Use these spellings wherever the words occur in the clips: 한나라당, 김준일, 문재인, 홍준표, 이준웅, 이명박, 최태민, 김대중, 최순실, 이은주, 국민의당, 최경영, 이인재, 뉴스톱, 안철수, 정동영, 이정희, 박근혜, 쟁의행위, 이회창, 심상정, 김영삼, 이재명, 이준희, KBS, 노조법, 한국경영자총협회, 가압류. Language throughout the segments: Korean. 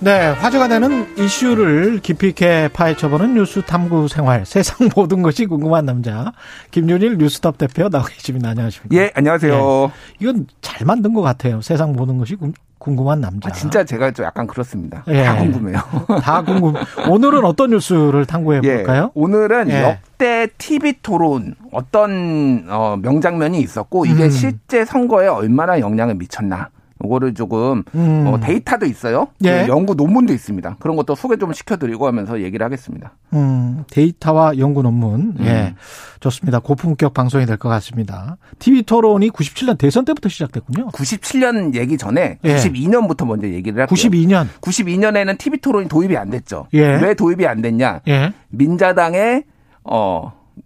네, 화제가 되는 이슈를 깊이 있게 파헤쳐보는 뉴스 탐구생활. 세상 모든 것이 궁금한 남자 김준일 뉴스톱 대표 나와 계십니다. 안녕하십니까? 예, 안녕하세요. 네, 이건 잘 만든 것 같아요. 세상 모든 것이 궁금한 남자. 아, 진짜 제가 좀 약간 그렇습니다. 예, 다 궁금해요. 다 궁금. 오늘은 어떤 뉴스를 탐구해 볼까요? 예, 오늘은 역대 TV 토론 어떤 명장면이 있었고 이게 실제 선거에 얼마나 영향을 미쳤나. 이거를 조금 데이터도 있어요. 예. 연구 논문도 있습니다. 그런 것도 소개 좀 시켜드리고 하면서 얘기를 하겠습니다. 데이터와 연구 논문. 예, 좋습니다. 고품격 방송이 될 것 같습니다. TV토론이 97년 대선 때부터 시작됐군요. 97년 얘기 전에 92년부터 먼저 얘기를 할게요. 92년. 92년에는 TV토론이 도입이 안 됐죠. 예. 왜 도입이 안 됐냐. 예. 민자당의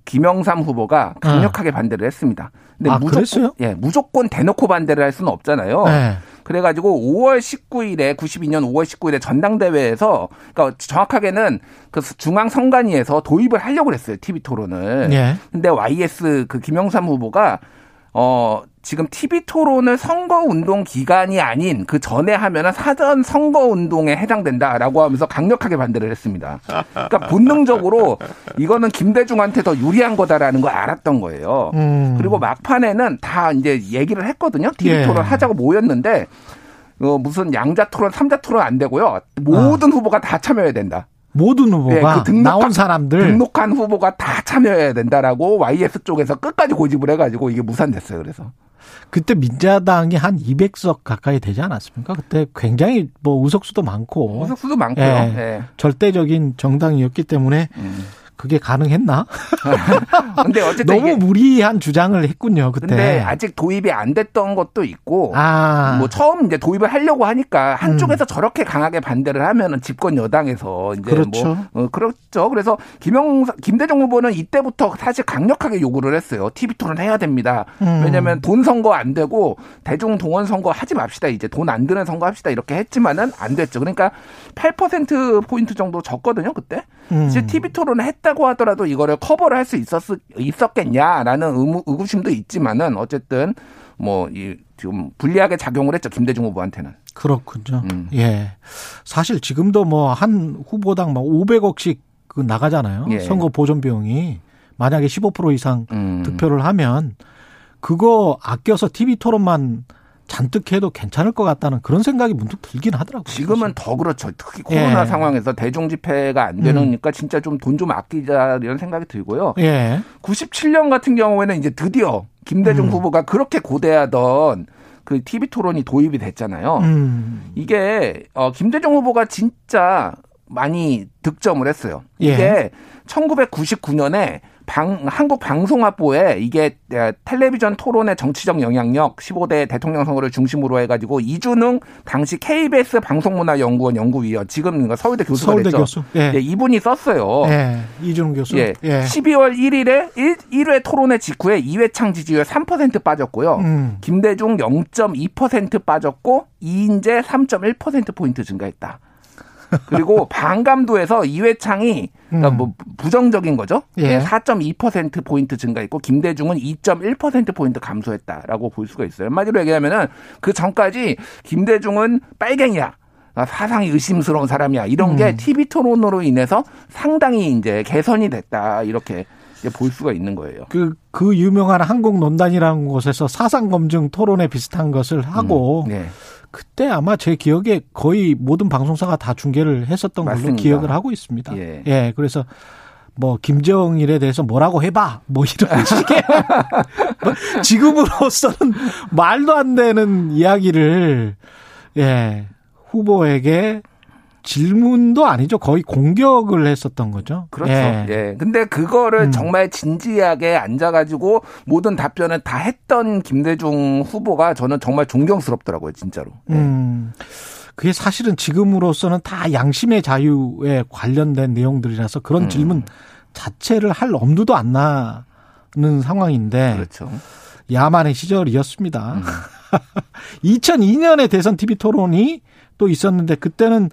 김영삼 후보가 강력하게 반대를 했습니다. 근데 그랬어요? 예, 무조건 대놓고 반대를 할 수는 없잖아요. 네. 그래가지고 5월 19일에 92년 5월 19일에 전당대회에서 그러니까 정확하게는 그 중앙선관위에서 도입을 하려고 했어요. TV토론을. 네. 근데 YS 그 김영삼 후보가 지금 TV토론을 선거운동 기간이 아닌 그 전에 하면은 사전 선거운동에 해당된다라고 하면서 강력하게 반대를 했습니다. 그러니까 본능적으로 이거는 김대중한테 더 유리한 거다라는 걸 알았던 거예요. 그리고 막판에는 다 이제 얘기를 했거든요. TV토론 하자고 모였는데 무슨 양자토론, 삼자토론 안 되고요. 모든 후보가 다 참여해야 된다. 모든 후보가 그 나온 사람들. 등록한 후보가 다 참여해야 된다라고 YS 쪽에서 끝까지 고집을 해가지고 이게 무산됐어요. 그래서. 그때 민자당이 한 200석 가까이 되지 않았습니까? 그때 굉장히 의석수도 많고. 의석수도 많고요. 예, 예. 절대적인 정당이었기 때문에 그게 가능했나? 근데 어쨌든 너무 무리한 주장을 했군요. 그때. 근데 아직 도입이 안 됐던 것도 있고, 뭐 처음 이제 도입을 하려고 하니까 한쪽에서 저렇게 강하게 반대를 하면은 집권 여당에서 이제 그렇죠. 그렇죠. 그래서 김대중 후보는 이때부터 사실 강력하게 요구를 했어요. TV토론 해야 됩니다. 왜냐하면 돈 선거 안 되고 대중 동원 선거 하지 맙시다. 이제 돈 안 드는 선거 합시다. 이렇게 했지만은 안 됐죠. 그러니까 8% 포인트 정도 졌거든요. 그때. 이제 TV토론을 했다고 하더라도 이거를 커버를 할 수 있었겠냐라는 의구심도 있지만은 어쨌든 뭐 좀 불리하게 작용을 했죠. 김대중 후보한테는. 그렇군요. 예. 사실 지금도 뭐 한 후보당 막 500억씩 나가잖아요. 예. 선거 보존 비용이 만약에 15% 이상 득표를 하면 그거 아껴서 TV 토론만 잔뜩 해도 괜찮을 것 같다는 그런 생각이 문득 들긴 하더라고요. 지금은 사실. 더 그렇죠. 특히 코로나 상황에서 대중 집회가 안 되니까 진짜 좀 돈 좀 아끼자 이런 생각이 들고요. 예. 97년 같은 경우에는 이제 드디어 김대중 후보가 그렇게 고대하던 그 TV 토론이 도입이 됐잖아요. 이게 김대중 후보가 진짜 많이 득점을 했어요. 이게 1999년에 한국 방송학보에 이게 텔레비전 토론의 정치적 영향력 15대 대통령 선거를 중심으로 해가지고 이준웅 당시 KBS 방송문화연구원 연구위원 지금 서울대 교수가 됐죠. 교수. 예. 예, 이분이 썼어요. 예. 이준웅 교수. 예. 예. 12월 1일에 1회 토론회 직후에 이회창 지지율 3% 빠졌고요. 김대중 0.2% 빠졌고 이인재 3.1%포인트 증가했다. 그리고 반감도에서 이회창이 그러니까 뭐 부정적인 거죠. 예. 4.2%포인트 증가했고 김대중은 2.1%포인트 감소했다라고 볼 수가 있어요. 한마디로 얘기하면은 그 전까지 김대중은 빨갱이야. 사상이 의심스러운 사람이야. 이런 게 TV 토론으로 인해서 상당히 이제 개선이 됐다. 이렇게 볼 수가 있는 거예요. 그 유명한 한국논단이라는 곳에서 사상검증 토론에 비슷한 것을 하고 네. 그때 아마 제 기억에 거의 모든 방송사가 다 중계를 했었던 맞습니다. 걸로 기억을 하고 있습니다. 예. 예, 그래서 뭐 김정일에 대해서 뭐라고 해봐, 뭐 이런 식의 지금으로서는 말도 안 되는 이야기를 예 후보에게. 질문도 아니죠. 거의 공격을 했었던 거죠. 그렇죠. 예. 예. 근데 그거를 정말 진지하게 앉아가지고 모든 답변을 다 했던 김대중 후보가 저는 정말 존경스럽더라고요. 진짜로. 예. 그게 사실은 지금으로서는 다 양심의 자유에 관련된 내용들이라서 그런 질문 자체를 할 엄두도 안 나는 상황인데. 그렇죠. 야만의 시절이었습니다. 2002년에 대선 TV 토론이 또 있었는데 그때는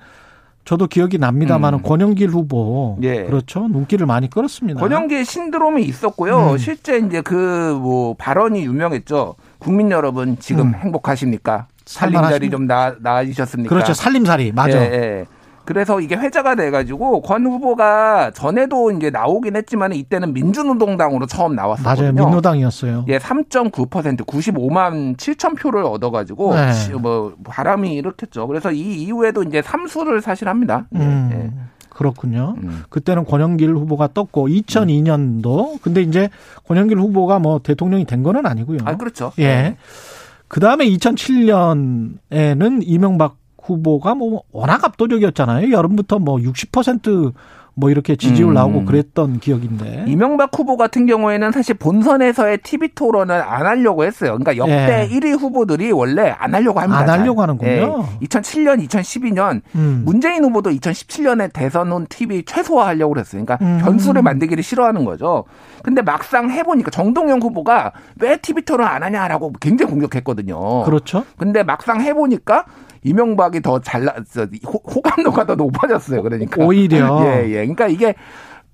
저도 기억이 납니다만 권영길 후보 예. 그렇죠 눈길을 많이 끌었습니다. 권영길 신드롬이 있었고요. 실제 이제 그 뭐 발언이 유명했죠. 국민 여러분 지금 행복하십니까? 살림살이 좀 나아지셨습니까? 그렇죠. 살림살이 맞아. 예, 예. 그래서 이게 회자가 돼가지고 권 후보가 전에도 이제 나오긴 했지만 이때는 민주노동당으로 처음 나왔었거든요. 맞아요. 민노당이었어요. 예, 3.9% 95만 7천 표를 얻어가지고 네. 뭐 바람이 일으켰죠. 그래서 이 이후에도 이제 삼수를 사실 합니다. 예. 그렇군요. 그때는 권영길 후보가 떴고 2002년도 근데 이제 권영길 후보가 뭐 대통령이 된 건 아니고요. 아 그렇죠. 예. 네. 그 다음에 2007년에는 이명박 후보가 뭐 워낙 압도적이었잖아요. 여름부터 뭐 60% 뭐 이렇게 지지율 나오고 그랬던 기억인데. 이명박 후보 같은 경우에는 사실 본선에서의 TV 토론을 안 하려고 했어요. 그러니까 역대 예. 1위 후보들이 원래 안 하려고 합니다. 안 하려고 하는군요. 예. 2007년, 2012년 문재인 후보도 2017년에 대선 TV 최소화하려고 그랬어요. 그러니까 변수를 만들기를 싫어하는 거죠. 근데 막상 해보니까 정동영 후보가 왜 TV 토론 안 하냐라고 굉장히 공격했거든요. 그렇죠. 근데 막상 해보니까 이명박이 더 잘났어. 호감도가 더 높아졌어요. 그러니까. 오히려. 예, 예. 그러니까 이게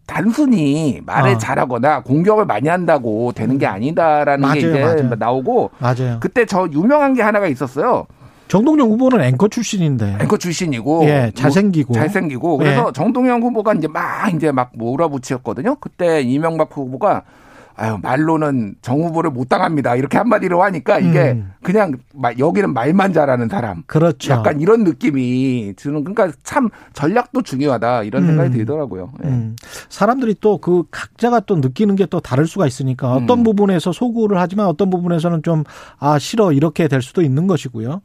단순히 말을 잘하거나 공격을 많이 한다고 되는 게 아니다라는 맞아요, 게 이제 맞아요. 나오고. 맞아요. 그때 저 유명한 게 하나가 있었어요. 정동영 후보는 앵커 출신인데. 앵커 출신이고. 예, 잘생기고. 뭐, 잘생기고. 그래서 예. 정동영 후보가 이제 막 몰아붙였거든요. 그때 이명박 후보가 아유, 말로는 정 후보를 못 당합니다. 이렇게 한마디로 하니까 이게 그냥 여기는 말만 잘하는 사람. 그렇죠. 약간 이런 느낌이 주는. 그러니까 참 전략도 중요하다 이런 생각이 들더라고요. 예. 사람들이 또 그 각자가 또 느끼는 게 또 다를 수가 있으니까 어떤 부분에서 소구를 하지만 어떤 부분에서는 좀 아, 싫어 이렇게 될 수도 있는 것이고요.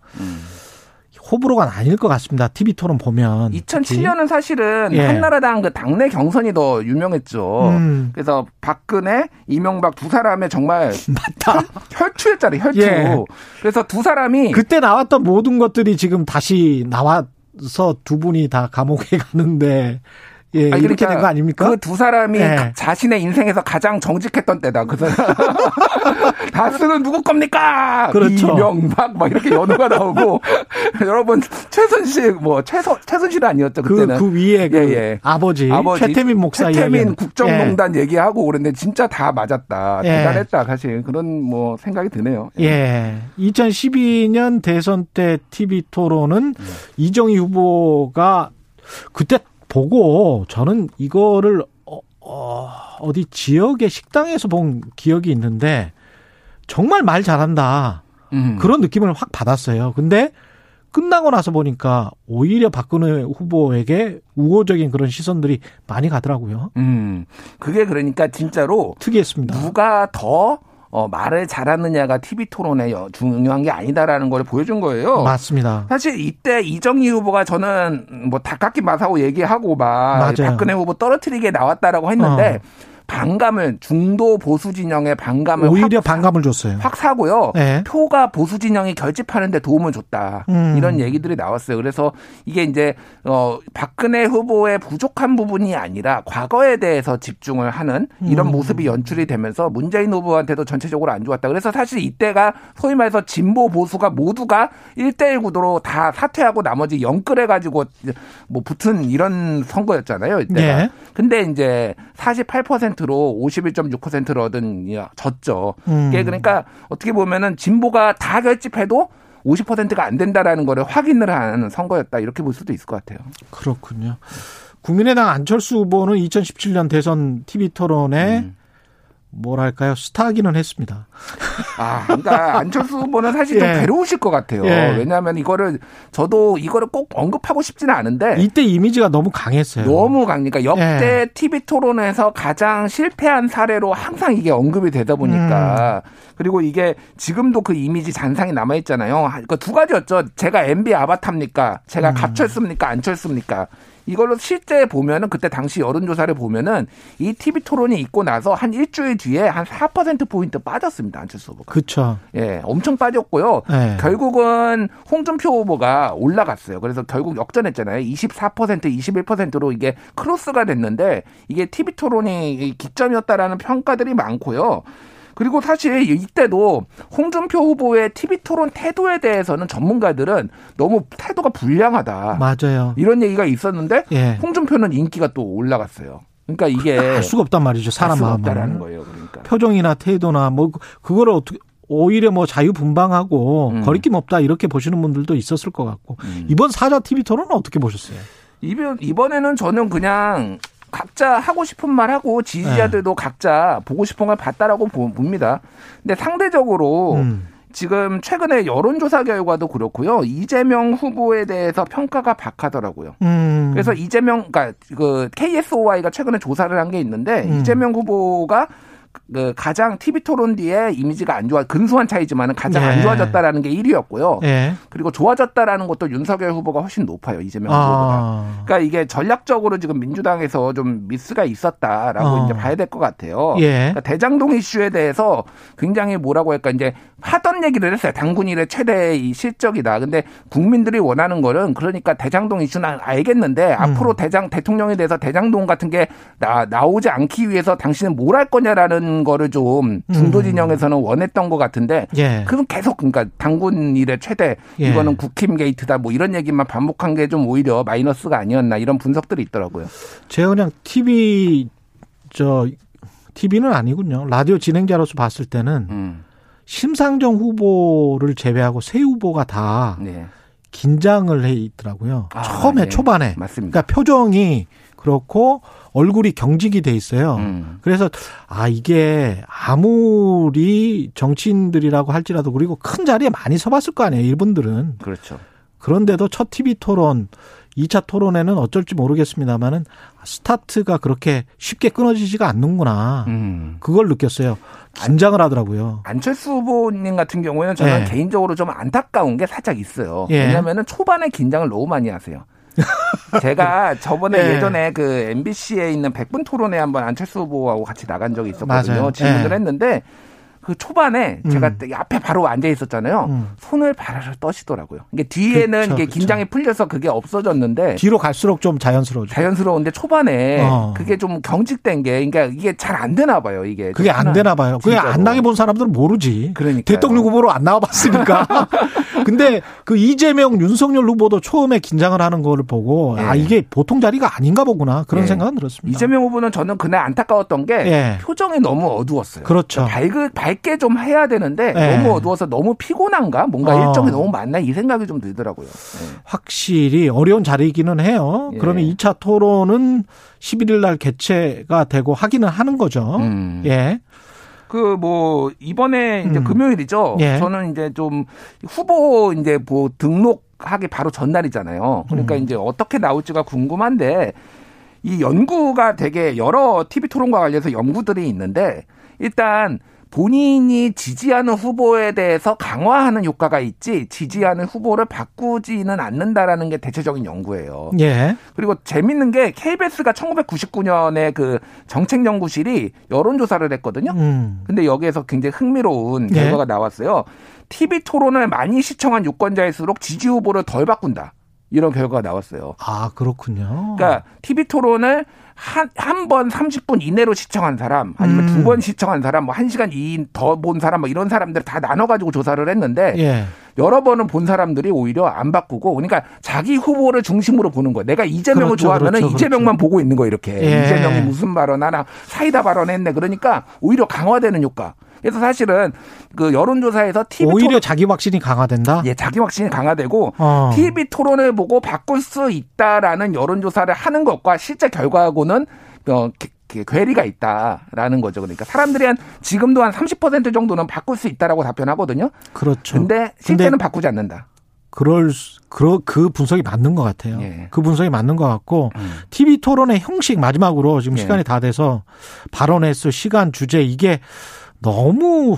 호불호가 아닐 것 같습니다. TV 토론 보면. 2007년은 사실은 예. 한나라당 그 당내 경선이 더 유명했죠. 그래서 박근혜, 이명박 두 사람의 정말 맞다. 혈투였잖아요. 혈투. 예. 그래서 두 사람이. 그때 나왔던 모든 것들이 지금 다시 나와서 두 분이 다 감옥에 가는데. 예, 그러니까 이렇게 된 거 아닙니까? 그 두 사람이 예. 자신의 인생에서 가장 정직했던 때다. 그 다스는 누구 겁니까? 그렇죠. 이명박 막 이렇게 연호가 나오고 여러분 최순실 뭐 최순실 아니었죠 그때는 그 위에 그 예. 아버지 최태민 목사 최태민 국정농단 예. 얘기하고 그런데 진짜 다 맞았다 예. 대단했다 사실 그런 뭐 생각이 드네요. 예, 2012년 대선 때 TV 토론은 이정희 후보가 그때. 보고 저는 이거를 어디 지역의 식당에서 본 기억이 있는데 정말 말 잘한다 그런 느낌을 확 받았어요. 근데 끝나고 나서 보니까 오히려 박근혜 후보에게 우호적인 그런 시선들이 많이 가더라고요. 그게 그러니까 진짜로 특이했습니다. 누가 더 말을 잘하느냐가 TV 토론에 중요한 게 아니다라는 걸 보여준 거예요. 맞습니다. 사실 이때 이정희 후보가 저는 뭐 닭깎기 마사고 얘기하고 막 맞아요. 박근혜 후보 떨어뜨리게 나왔다라고 했는데 반감을 중도 보수 진영의 반감을 오히려 반감을 줬어요. 확 사고요. 네. 표가 보수 진영이 결집하는데 도움을 줬다. 이런 얘기들이 나왔어요. 그래서 이게 이제 박근혜 후보의 부족한 부분이 아니라 과거에 대해서 집중을 하는 이런 모습이 연출이 되면서 문재인 후보한테도 전체적으로 안 좋았다. 그래서 사실 이때가 소위 말해서 진보 보수가 모두가 1대1 구도로 다 사퇴하고 나머지 영끌해 가지고 뭐 붙은 이런 선거였잖아요. 이때가. 네. 근데 이제 48% 51.6%를 얻은 졌죠. 그러니까 어떻게 보면은 진보가 다 결집해도 50%가 안 된다라는 거를 확인을 하는 선거였다 이렇게 볼 수도 있을 것 같아요. 그렇군요. 국민의당 안철수 후보는 2017년 대선 TV 토론에 뭐랄까요 스타기는 했습니다. 아, 그러니까 안철수 후보는 사실 좀 괴로우실 것 같아요. 예. 왜냐하면 저도 이거를 꼭 언급하고 싶지는 않은데 이때 이미지가 너무 강했어요. 너무 강니까 역대 예. TV 토론에서 가장 실패한 사례로 항상 이게 언급이 되다 보니까 그리고 이게 지금도 그 이미지 잔상이 남아 있잖아요. 그러니까 두 가지였죠. 제가 MB 아바타입니까? 제가 갑철수입니까? 안철수입니까? 이걸로 실제 보면은 그때 당시 여론조사를 보면은 이 TV 토론이 있고 나서 한 일주일 뒤에 한 4%포인트 빠졌습니다. 안철수 후보가. 그쵸. 예, 엄청 빠졌고요. 네. 결국은 홍준표 후보가 올라갔어요. 그래서 결국 역전했잖아요. 24%, 21%로 이게 크로스가 됐는데 이게 TV 토론이 기점이었다라는 평가들이 많고요. 그리고 사실 이때도 홍준표 후보의 TV토론 태도에 대해서는 전문가들은 너무 태도가 불량하다. 맞아요. 이런 얘기가 있었는데 예. 홍준표는 인기가 또 올라갔어요. 그러니까 이게 할 수가 없단 말이죠. 사람 마음은. 거예요, 그러니까. 표정이나 태도나 뭐 그거를 어떻게 오히려 뭐 자유분방하고 거리낌 없다 이렇게 보시는 분들도 있었을 것 같고 이번 사자 TV토론은 어떻게 보셨어요? 이번에는 저는 그냥 각자 하고 싶은 말 하고 지지자들도 네. 각자 보고 싶은 걸 봤다라고 봅니다. 근데 상대적으로 지금 최근에 여론조사 결과도 그렇고요. 이재명 후보에 대해서 평가가 박하더라고요. 그래서 이재명, 그러니까 그 KSOI가 최근에 조사를 한 게 있는데 이재명 후보가 그 가장 TV 토론 뒤에 이미지가 안 좋아 근소한 차이지만은 가장 네. 안 좋아졌다라는 게 1위였고요. 네. 그리고 좋아졌다라는 것도 윤석열 후보가 훨씬 높아요. 이재명 후보보다. 그러니까 이게 전략적으로 지금 민주당에서 좀 미스가 있었다라고 이제 봐야 될 것 같아요. 예. 그러니까 대장동 이슈에 대해서 굉장히 뭐라고 할까 이제 하던 얘기를 했어요. 당군일의 최대의 실적이다. 근데 국민들이 원하는 거는 그러니까 대장동 이슈는 알겠는데 앞으로 대통령에 대해서 대장동 같은 게 나오지 않기 위해서 당신은 뭘 할 거냐라는 거를 좀 중도 진영에서는 원했던 것 같은데 예. 그건 계속 그러니까 당군 일의 최대 예. 이거는 국힘 게이트다 뭐 이런 얘기만 반복한 게 좀 오히려 마이너스가 아니었나 이런 분석들이 있더라고요. 재현양 TV는 아니군요. 라디오 진행자로서 봤을 때는 심상정 후보를 제외하고 세 후보가 다 네. 긴장을 해 있더라고요. 처음에 네. 초반에 맞습니다. 그러니까 표정이 그렇고 얼굴이 경직이 돼 있어요. 그래서 아 이게 아무리 정치인들이라고 할지라도 그리고 큰 자리에 많이 서봤을 거 아니에요. 이분들은. 그렇죠. 그런데도 첫 TV 토론, 2차 토론에는 어쩔지 모르겠습니다만은 스타트가 그렇게 쉽게 끊어지지가 않는구나. 그걸 느꼈어요. 긴장을 하더라고요. 안철수 후보님 같은 경우에는 저는 예. 개인적으로 좀 안타까운 게 살짝 있어요. 예. 왜냐하면은 초반에 긴장을 너무 많이 하세요. 제가 저번에 네. 예전에 그 MBC에 있는 100분 토론에 한번 안철수 후보하고 같이 나간 적이 있었거든요. 맞아요. 질문을 네. 했는데 그 초반에 제가 앞에 바로 앉아 있었잖아요. 손을 바라를 떠시더라고요. 이게 뒤에는 그쵸, 이게 긴장이 풀려서 그게 없어졌는데 뒤로 갈수록 좀 자연스러워져. 자연스러운데 초반에 그게 좀 경직된 게 그러니까 이게 잘 안 되나 봐요. 이게 그게 안 되나 봐요. 그게 안 당해본 사람들은 모르지. 그러니까 대통령 후보로 안 나와봤으니까. 근데 그 이재명, 윤석열 후보도 처음에 긴장을 하는 거를 보고 예. 아 이게 보통 자리가 아닌가 보구나 그런 예. 생각은 들었습니다. 이재명 후보는 저는 그날 안타까웠던 게 예. 표정이 너무 어두웠어요. 그렇죠. 그러니까 밝게 좀 해야 되는데 예. 너무 어두워서 너무 피곤한가 뭔가 일정이 너무 많나 이 생각이 좀 들더라고요. 예. 확실히 어려운 자리이기는 해요. 예. 그러면 2차 토론은 11일 날 개최가 되고 하기는 하는 거죠. 예. 그 뭐 이번에 이제 금요일이죠. 예. 저는 이제 좀 후보 이제 뭐 등록하기 바로 전날이잖아요. 그러니까 이제 어떻게 나올지가 궁금한데 이 연구가 되게 여러 TV 토론과 관련해서 연구들이 있는데 일단 본인이 지지하는 후보에 대해서 강화하는 효과가 있지 지지하는 후보를 바꾸지는 않는다라는 게 대체적인 연구예요. 예. 그리고 재밌는 게 KBS가 1999년에 그 정책연구실이 여론조사를 했거든요. 근데 여기에서 굉장히 흥미로운 결과가 예. 나왔어요. TV 토론을 많이 시청한 유권자일수록 지지 후보를 덜 바꾼다. 이런 결과가 나왔어요. 아, 그렇군요. 그러니까 TV 토론을 한 번 30분 이내로 시청한 사람, 아니면 두 번 시청한 사람, 뭐 1시간 더 본 사람, 뭐 이런 사람들 다 나눠가지고 조사를 했는데 예. 여러 번은 본 사람들이 오히려 안 바꾸고, 그러니까 자기 후보를 중심으로 보는 거예요. 내가 이재명을 그렇죠, 좋아하면 그렇죠, 이재명만 보고 있는 거예요, 이렇게. 예. 이재명이 무슨 발언하나 사이다 발언했네. 그러니까 오히려 강화되는 효과. 그래서 사실은 그 여론조사에서 TV 오히려 토론. 자기 확신이 강화된다? 예, 자기 확신이 강화되고 TV 토론을 보고 바꿀 수 있다라는 여론조사를 하는 것과 실제 결과하고는 괴리가 있다라는 거죠. 그러니까 사람들이 지금도 한 30% 정도는 바꿀 수 있다라고 답변하거든요. 그렇죠. 근데 실제는 바꾸지 않는다. 그 분석이 맞는 것 같아요. 예. 그 분석이 맞는 것 같고 TV 토론의 형식 마지막으로 지금 예. 시간이 다 돼서 발언의 수, 시간, 주제 이게 너무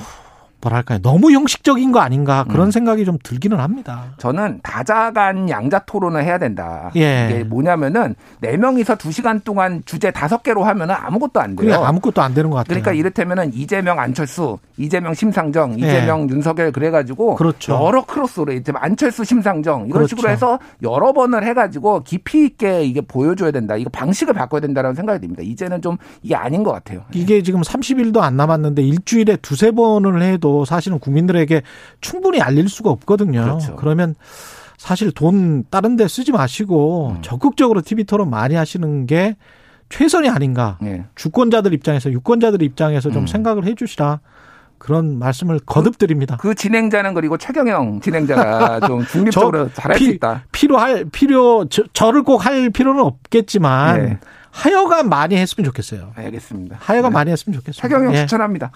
뭐랄까요? 너무 형식적인 거 아닌가 그런 생각이 좀 들기는 합니다. 저는 다자간 양자 토론을 해야 된다. 예. 이게 뭐냐면은 4명이서 2시간 동안 주제 5개로 하면은 아무것도 안 돼요. 아무것도 안 되는 것 같아요. 그러니까 이를테면은 이재명, 안철수, 이재명 심상정, 이재명 윤석열 그래가지고 그렇죠. 여러 크로스로 이제 안철수 심상정 이런 그렇죠. 식으로 해서 여러 번을 해가지고 깊이 있게 이게 보여줘야 된다. 이거 방식을 바꿔야 된다라는 생각이 듭니다. 이제는 좀 이게 아닌 것 같아요. 이게 지금 30일도 안 남았는데 일주일에 두세 번을 해도 사실은 국민들에게 충분히 알릴 수가 없거든요. 그렇죠. 그러면 사실 돈 다른 데 쓰지 마시고 적극적으로 TV 토론 많이 하시는 게 최선이 아닌가. 주권자들 입장에서 유권자들 입장에서 좀 생각을 해 주시라. 그런 말씀을 거듭 드립니다. 그 진행자는 그리고 최경영 진행자가 좀 중립적으로 잘할 수 있다. 저를 꼭 할 필요는 없겠지만 하여간 많이 했으면 좋겠어요. 알겠습니다. 하여간 많이 했으면 좋겠어요. 최경영 추천합니다.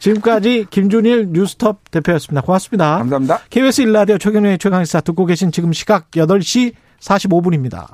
지금까지 김준일 뉴스톱 대표였습니다. 고맙습니다. 감사합니다. KBS 1라디오 최경영의 최강시사 듣고 계신 지금 시각 8시 45분입니다.